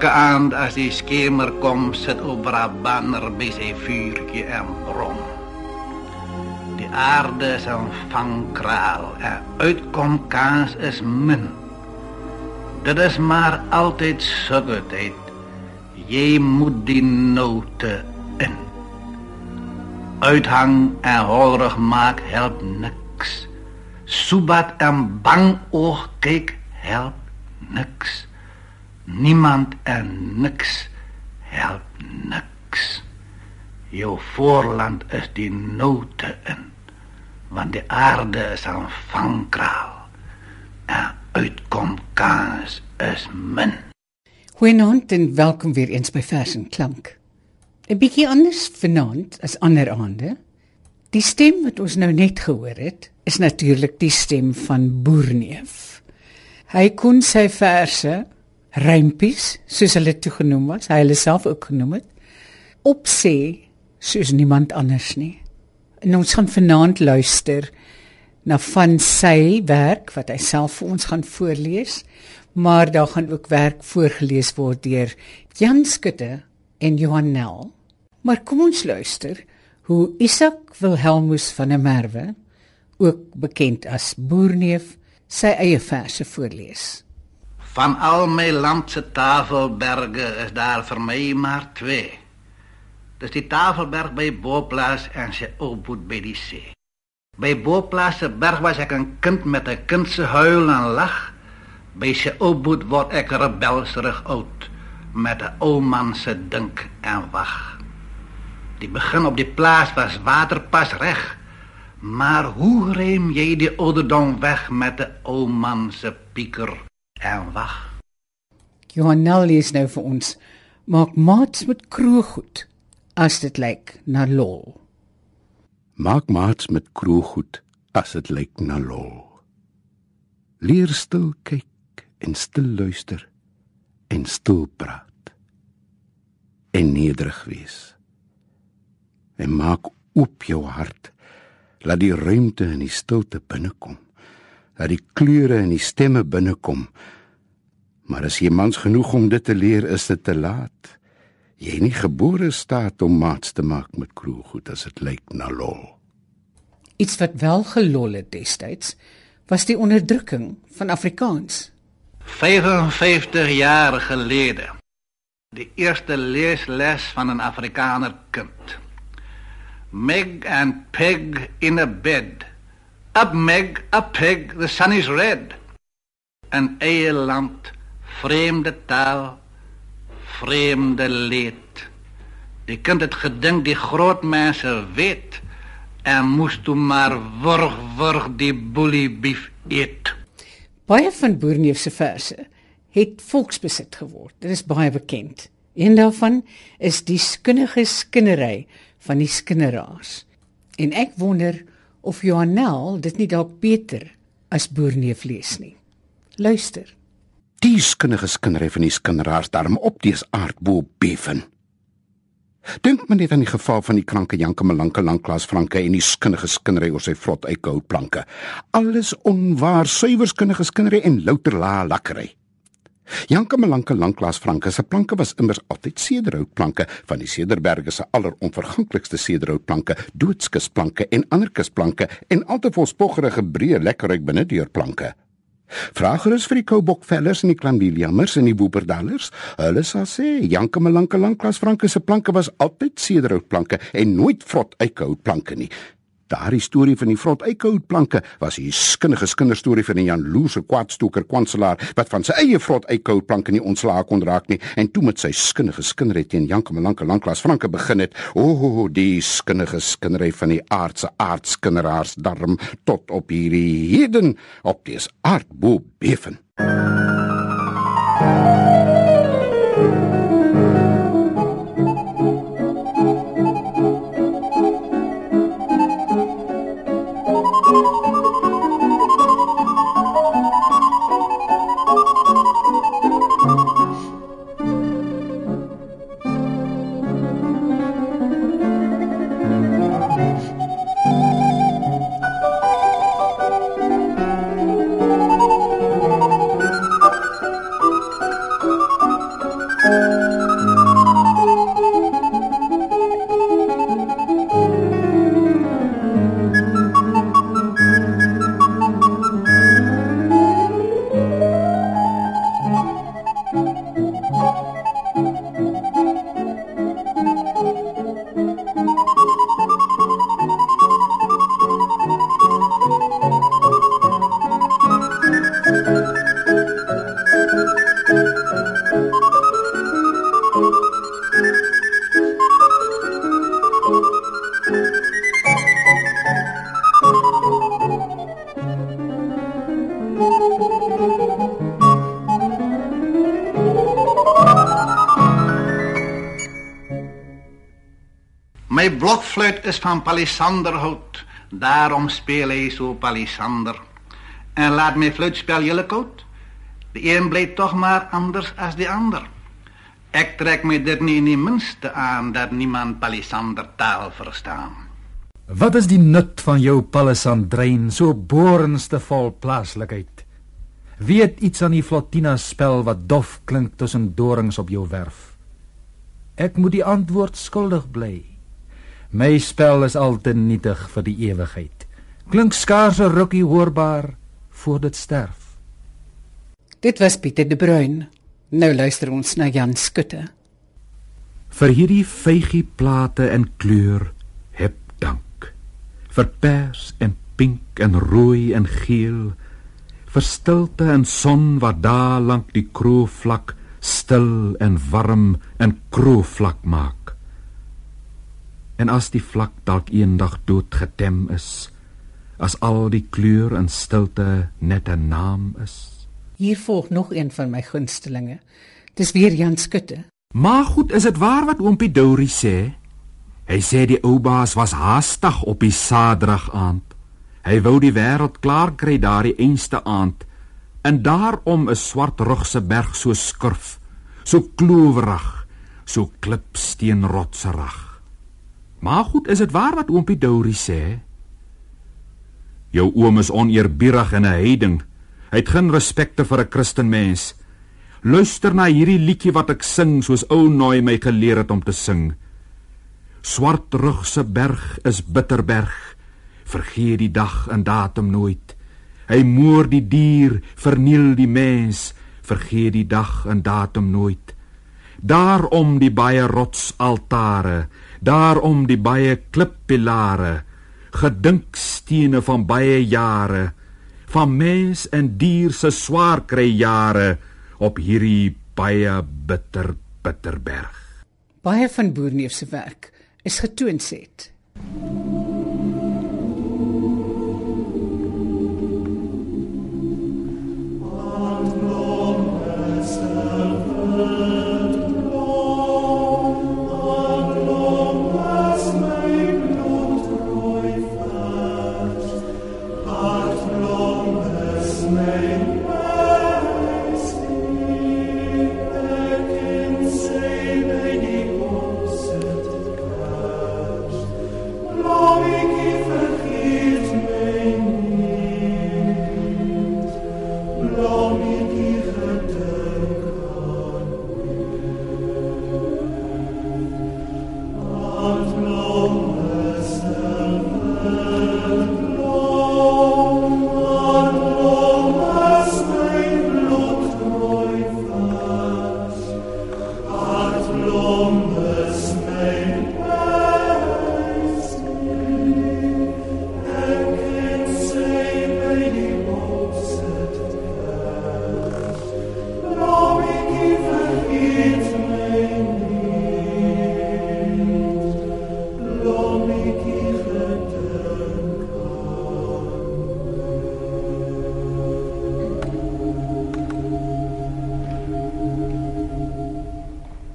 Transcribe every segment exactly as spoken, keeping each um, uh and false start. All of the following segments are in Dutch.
elke aand als die schemer komt, zit op Brabander bij zijn vuurtje en bron. Die aarde is een vangkraal en uitkomkaans is min. Dat is maar altijd zuggetheid. Jij moet die noten in. Uithang en holrig maak helpt niks. Soebat en bangoog kijk helpt niks. Niemand en niks helpt niks. Jouw voorland is die noten in, want de aarde is een vangkraal en uitkomkans is min. Goedenavond en welkom weer eens by Vers en Klank. Een bietjie anders vanaand as ander aande. Die stem wat ons nou net gehoor het, is natuurlijk die stem van Boerneef. Hy kon sy verse rympies, soos hulle toegenoem was, hy hulle self ook genoem het, opsê, soos niemand anders nie. En ons gaan vanaand luister na van sy werk, wat hy self vir ons gaan voorlees, maar daar gaan ook werk voorgelees word deur Jan Schutte en Johann Nel. Maar kom ons luister, hoe Isak Wilhelmus van der Merwe, ook bekend as Boerneef, sy eie verse voorlees. Van al my landse tafelberge is daar vir my maar twee. Dis die tafelberg by Booplaas en sy oudboed by die see. By Booplaas se berg was ek 'n kind met 'n kindse huil en lag. By sy oudboed word ek rebelserig oud, met 'n ou man se dink en wag. Die begin op die plaas was waterpas reg, maar hoe reem jy die ouderdom weg met 'n ou man se pieker? En wag. Johann Nel lees nou vir ons, maak maats met kroegoed, as dit lyk na lol. Maak maats met kroegoed, as dit lyk na lol. Leer stil kyk, en stil luister, en stil praat, en nederig wees. En maak oop jou hart, laat die ruimte en die stilte binnekom. Dat die kleure en die stemme binnenkom. Maar as jy mans genoeg om dit te leer, is dit te laat. Jy nie gebore staat om maats te maak met kroegoed as het lyk na lol. Iets wat wel gelol het destijds, was die onderdrukking van Afrikaans. vyfenvyftig jaar gelede, die eerste leesles van een Afrikaner kind. Meg and Peg in a bed. Up Meg, up Peg, the sun is red. Een eie land, vreemde taal, vreemde leed. Die kind het gedink die groot mense weet, en moest toe maar wurg, wurg die boeliebief eet. Baie van Boerneef se verse het volksbesit geword, dit is baie bekend. Een daarvan is die skinnige skinnery van die skinneraars. En ek wonder, of Johann Nel dit nie dalk beter as Boerneef lees nie. Luister. Die skinnige skinnery van die skinneraars daarom op dees aardbo beven. Dink me net aan die geval van die kranke Janke Melanke Langklaas Franke en die skinnige skinnery oor sy vlot uitgehoud planke. Alles onwaar, suiwer skinnige skinnery en louter la lakkerij. Janke Melanke Langklaas Franke se planke was immers altyd sederhoutplanke, van die sederberge se alleronverganklikste sederhoutplanke, doodskisplanke en ander kisplanke en al te volspoggerige breë lekkeruik binne deurplanke. Vraag gerus vir die koubokvellers en die klanwieljamers en die woeperdalers, hulle sal sê, Janke Melanke Langklaas Franke se planke was altyd sederhoutplanke en nooit vrot uitkoudplanke nie. Daardie storie van die vrot uitkoudplanke was die skinnige skinderstorie van die jaloerse kwaadstoker kwanselaar, wat van sy eie vrot uitkoudplanke nie ontslae kon raak nie, en toe met sy skinnige skinnery teen Janke Melanke Langklaas Franke begin het, o, oh, die skinnige skinnery van die aardse aardskinnerhaars darm, tot op hierdie heden, op dees aardbo beven. Mijn blokfluit is van palissanderhout, daarom speel hij zo palissander. En laat mijn fluitspel jullie koud, de een blijft toch maar anders als de ander. Ik trek me er niet in de minste aan dat niemand palissandertaal verstaan. Wat is die nut van jouw palissandrijn, zo borenstevol plaatselijkheid? Weet iets aan die Flottina-spel wat dof klinkt tussen dorens op jouw werf? Ik moet die antwoord schuldig blij. Mijn spel is al te nietig voor die eeuwigheid. Klinkt schaars een rukkie hoorbaar voor dit sterf. Dit was Pieter de Bruin. Nou luister ons naar Jan Schutte. Vir hierdie vygie plate en kleur heb dank. Vir pers en pink en rooi en geel. Vir stilte en son wat daar lank die kroofvlak stil en warm en kroofvlak maak. En as die vlak dalk eendag doodgetem is, as al die kleur en stilte net 'n naam is. Hier volgt nog een van mijn gunstelingen. Het is weer Jan Schutte. Maar goed, is het waar wat oompie Dourie zei? Hij zei die ou baas was haastig op die saterdag aand. Hij wou die wereld klaar kry daar die eenste aand. En daarom is Swartrugse berg so skurf, so kloverig, so klipsteenrotserig. Maar goed, is het waar wat oompie Dourie zei? Jou oom is oneerbierig en 'n heiding. Hy het geen respekte vir 'n christenmens. Luister na hierdie liedjie wat ek sing, soos ou Nooi my geleer het om te sing. Swartrugse berg is bitterberg. Vergeet die dag en datum nooit. Hy moor die dier, verniel die mens. Vergeet die dag en datum nooit. Daarom die baie rotsaltare, daarom die baie klippilare, gedinkstene van baie jare. Van mens en dier se swaar kry jare op hierdie baie bitter, bitter berg. Baie van Boerneef se werk is getoonset.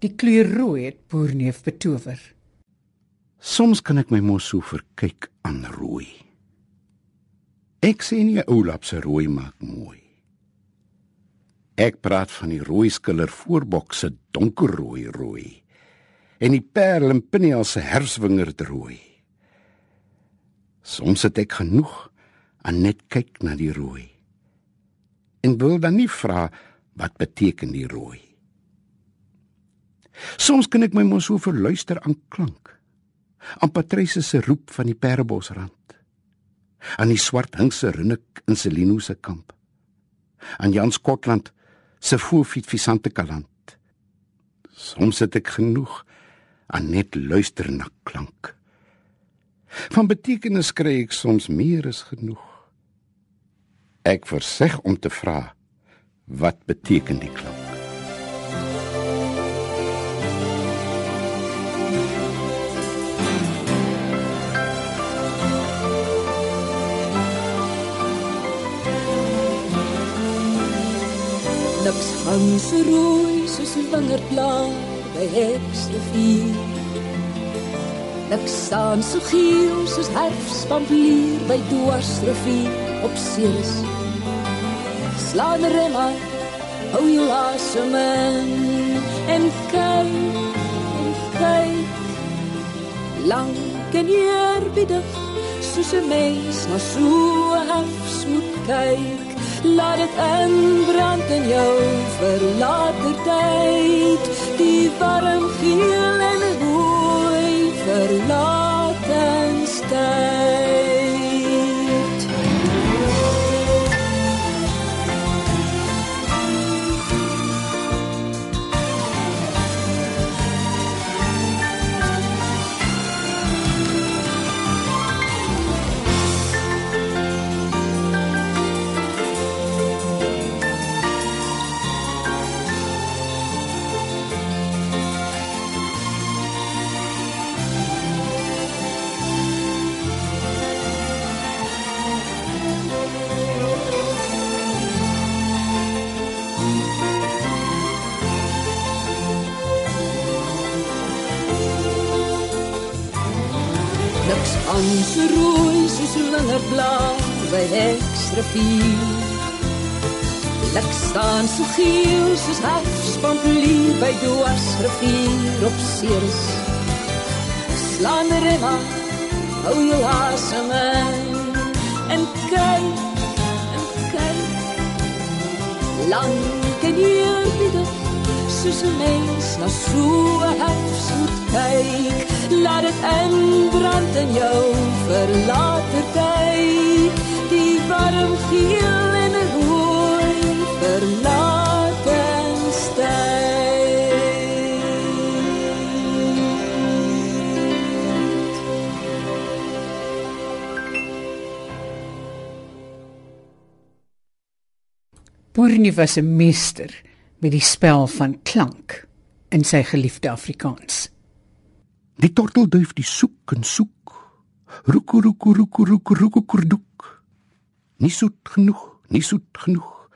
Die kleur rooi het Boerneef betower. Soms kan ek my mos so verkyk aan rooi. Ek sê nie 'n ou lap se rooi maak mooi. Ek praat van die rooi skiller voorbok se donkerrooi rooi en die perl en pinneel se herfswingerd rooi. Soms het ek genoeg aan net kyk na die rooi en wil dan nie vra wat beteken die rooi. Soms kan ek my mos so verluister aan klank, aan Patryse se roep van die perebosrand, aan die swart hinkse rinnik in Selino se kamp, aan Jan Skotland se voelfiet visante kaland. Soms het ek genoeg aan net luister na klank. Van betekenis kry ek soms meer is genoeg. Ek verseg om te vra, wat beteken die klank? Lips hangse rooi soos die wingerdblaar by hekste vuur. Ek staan so giel soos herfstpamplier by dwarsrivier op seeres. Slaan rem aan, hou jou asem in en kyk, en kyk lang en eerbiedig soos 'n mens na so 'n herfs moet kyk. Laat het inbrand in jou vir later tyd, die warm geel en rooi vir latenstyd. Onze roos is langer blauw bij Hexrivier. Lek staan zo geel, soos herfstpamplier bij Dwarsrivier op seeres. Slaan die rem aan, hou jou asem in en kyk, en kyk. Lang en eerbiedig, soos 'n mens na so 'n herfs moet kyk. Laat het inbrand in jou vir later tyd, die warm geel en rooi vir latenstyd. Boerneef was 'n meester met die spel van klank in sy geliefde Afrikaans. Die tortelduif die soek en soek, roeko, roeko, roeko, roeko, roeko, kordoek. Nie soet genoeg, nie soet genoeg,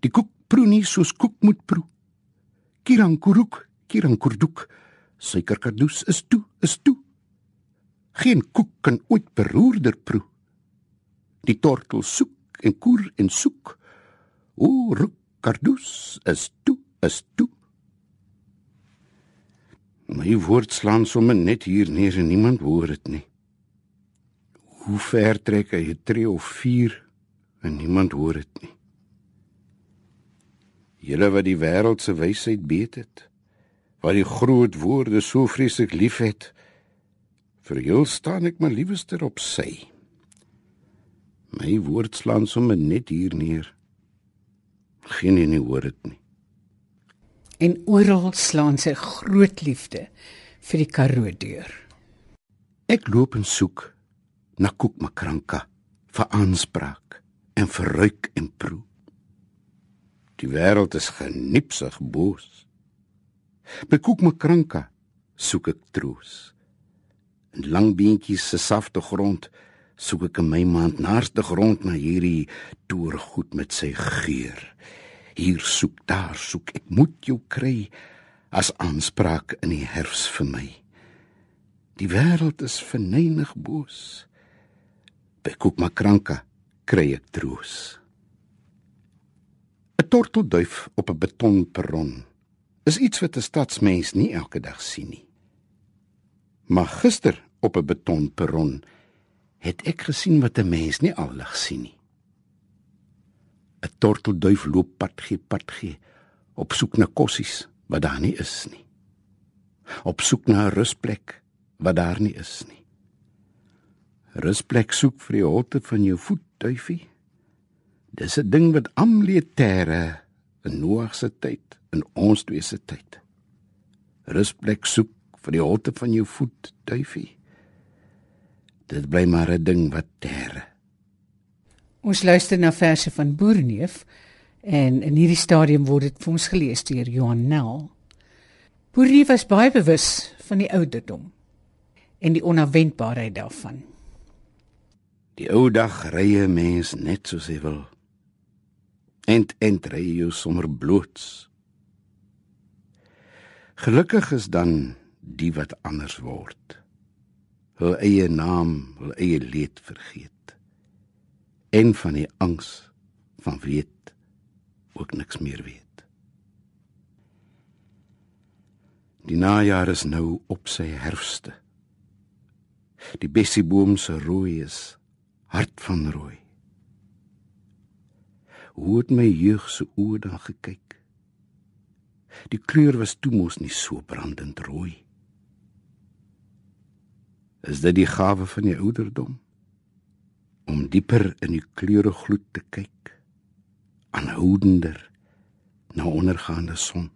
die koek proe nie soos koek moet proe. Kierang koroek, kierang kordoek, suikerkadoes is toe, is toe. Geen koek kan ooit beroerder proe. Die tortel soek en koer en soek, o, roek, kardoes is toe, is toe. My woord slaan somme net hier neer en niemand hoor het nie. Hoe ver trek hy 'n tree of vier en niemand hoor het nie. Julle wat die wêreldse wysheid beet het, wat die groot woorde so vreeslik lief het, vir julle staan ek maar liewester op sy. My woord slaan somme net hier neer. Geen een nie hoor het nie. En oral slaan sy groot liefde vir die Karoo deur. Ek loop en soek na koek makranka vir aanspraak en vir ruik en proe. Die wêreld is geniepsig boos. By koek makranka soek ek troos. In lang beentjies se safte grond soek ek in my maand naaste grond na hierdie toergoed met sy geur. Hier soek, daar soek, ek moet jou kry, as aanspraak in die herfs vir my. Die wêreld is verneinig boos, by koek makranka kry ek troos. 'n Tortelduif op 'n betonperron is iets wat 'n stadsmens nie elke dag sien nie. Maar gister op 'n betonperron het ek gesien wat 'n mens nie aldag sien nie. 'n Tortelduif loop padgie, padgie, op soek na kossies wat daar nie is nie. Op soek na 'n rusplek wat daar nie is nie. Rusplek soek vir die holte van jou voet, duifie. Dis 'n ding wat amletere in Noag se tyd en ons twee se tyd. Rusplek soek vir die holte van jou voet, duifie. Dit bly maar 'n ding wat tere. Ons luister na verse van Boerneef en in hierdie stadium word dit vir ons gelees deur Johann Nel. Boerneef was baie bewus van die ouderdom en die onverwendbaarheid daarvan. Die ou dag ry 'n mens net soos hy wil. End end ry jou sommer bloots. Gelukkig is dan die wat anders word. hul eie naam, hul eie leed vergeet, en van die angs van weet ook niks meer weet. Die najaar is nou op sy herfste. Die bessieboom se rooi is hart van rooi. Hoe het my jeug se oë daar gekyk? Die kleur was toe mos nie so brandend rooi. Is dit die gawe van die ouderdom? Om dieper in die kleuregloed te kyk, aanhoudender na ondergaande son.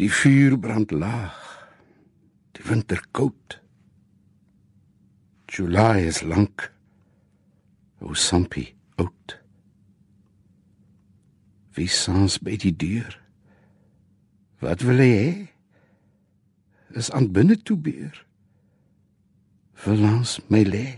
Die vuur brand laag, die winter koud. July is lang, o sampie oud. Wie saans by die deur? Wat wil hy hê? Is aan binne toe beer. Wil langs my lê.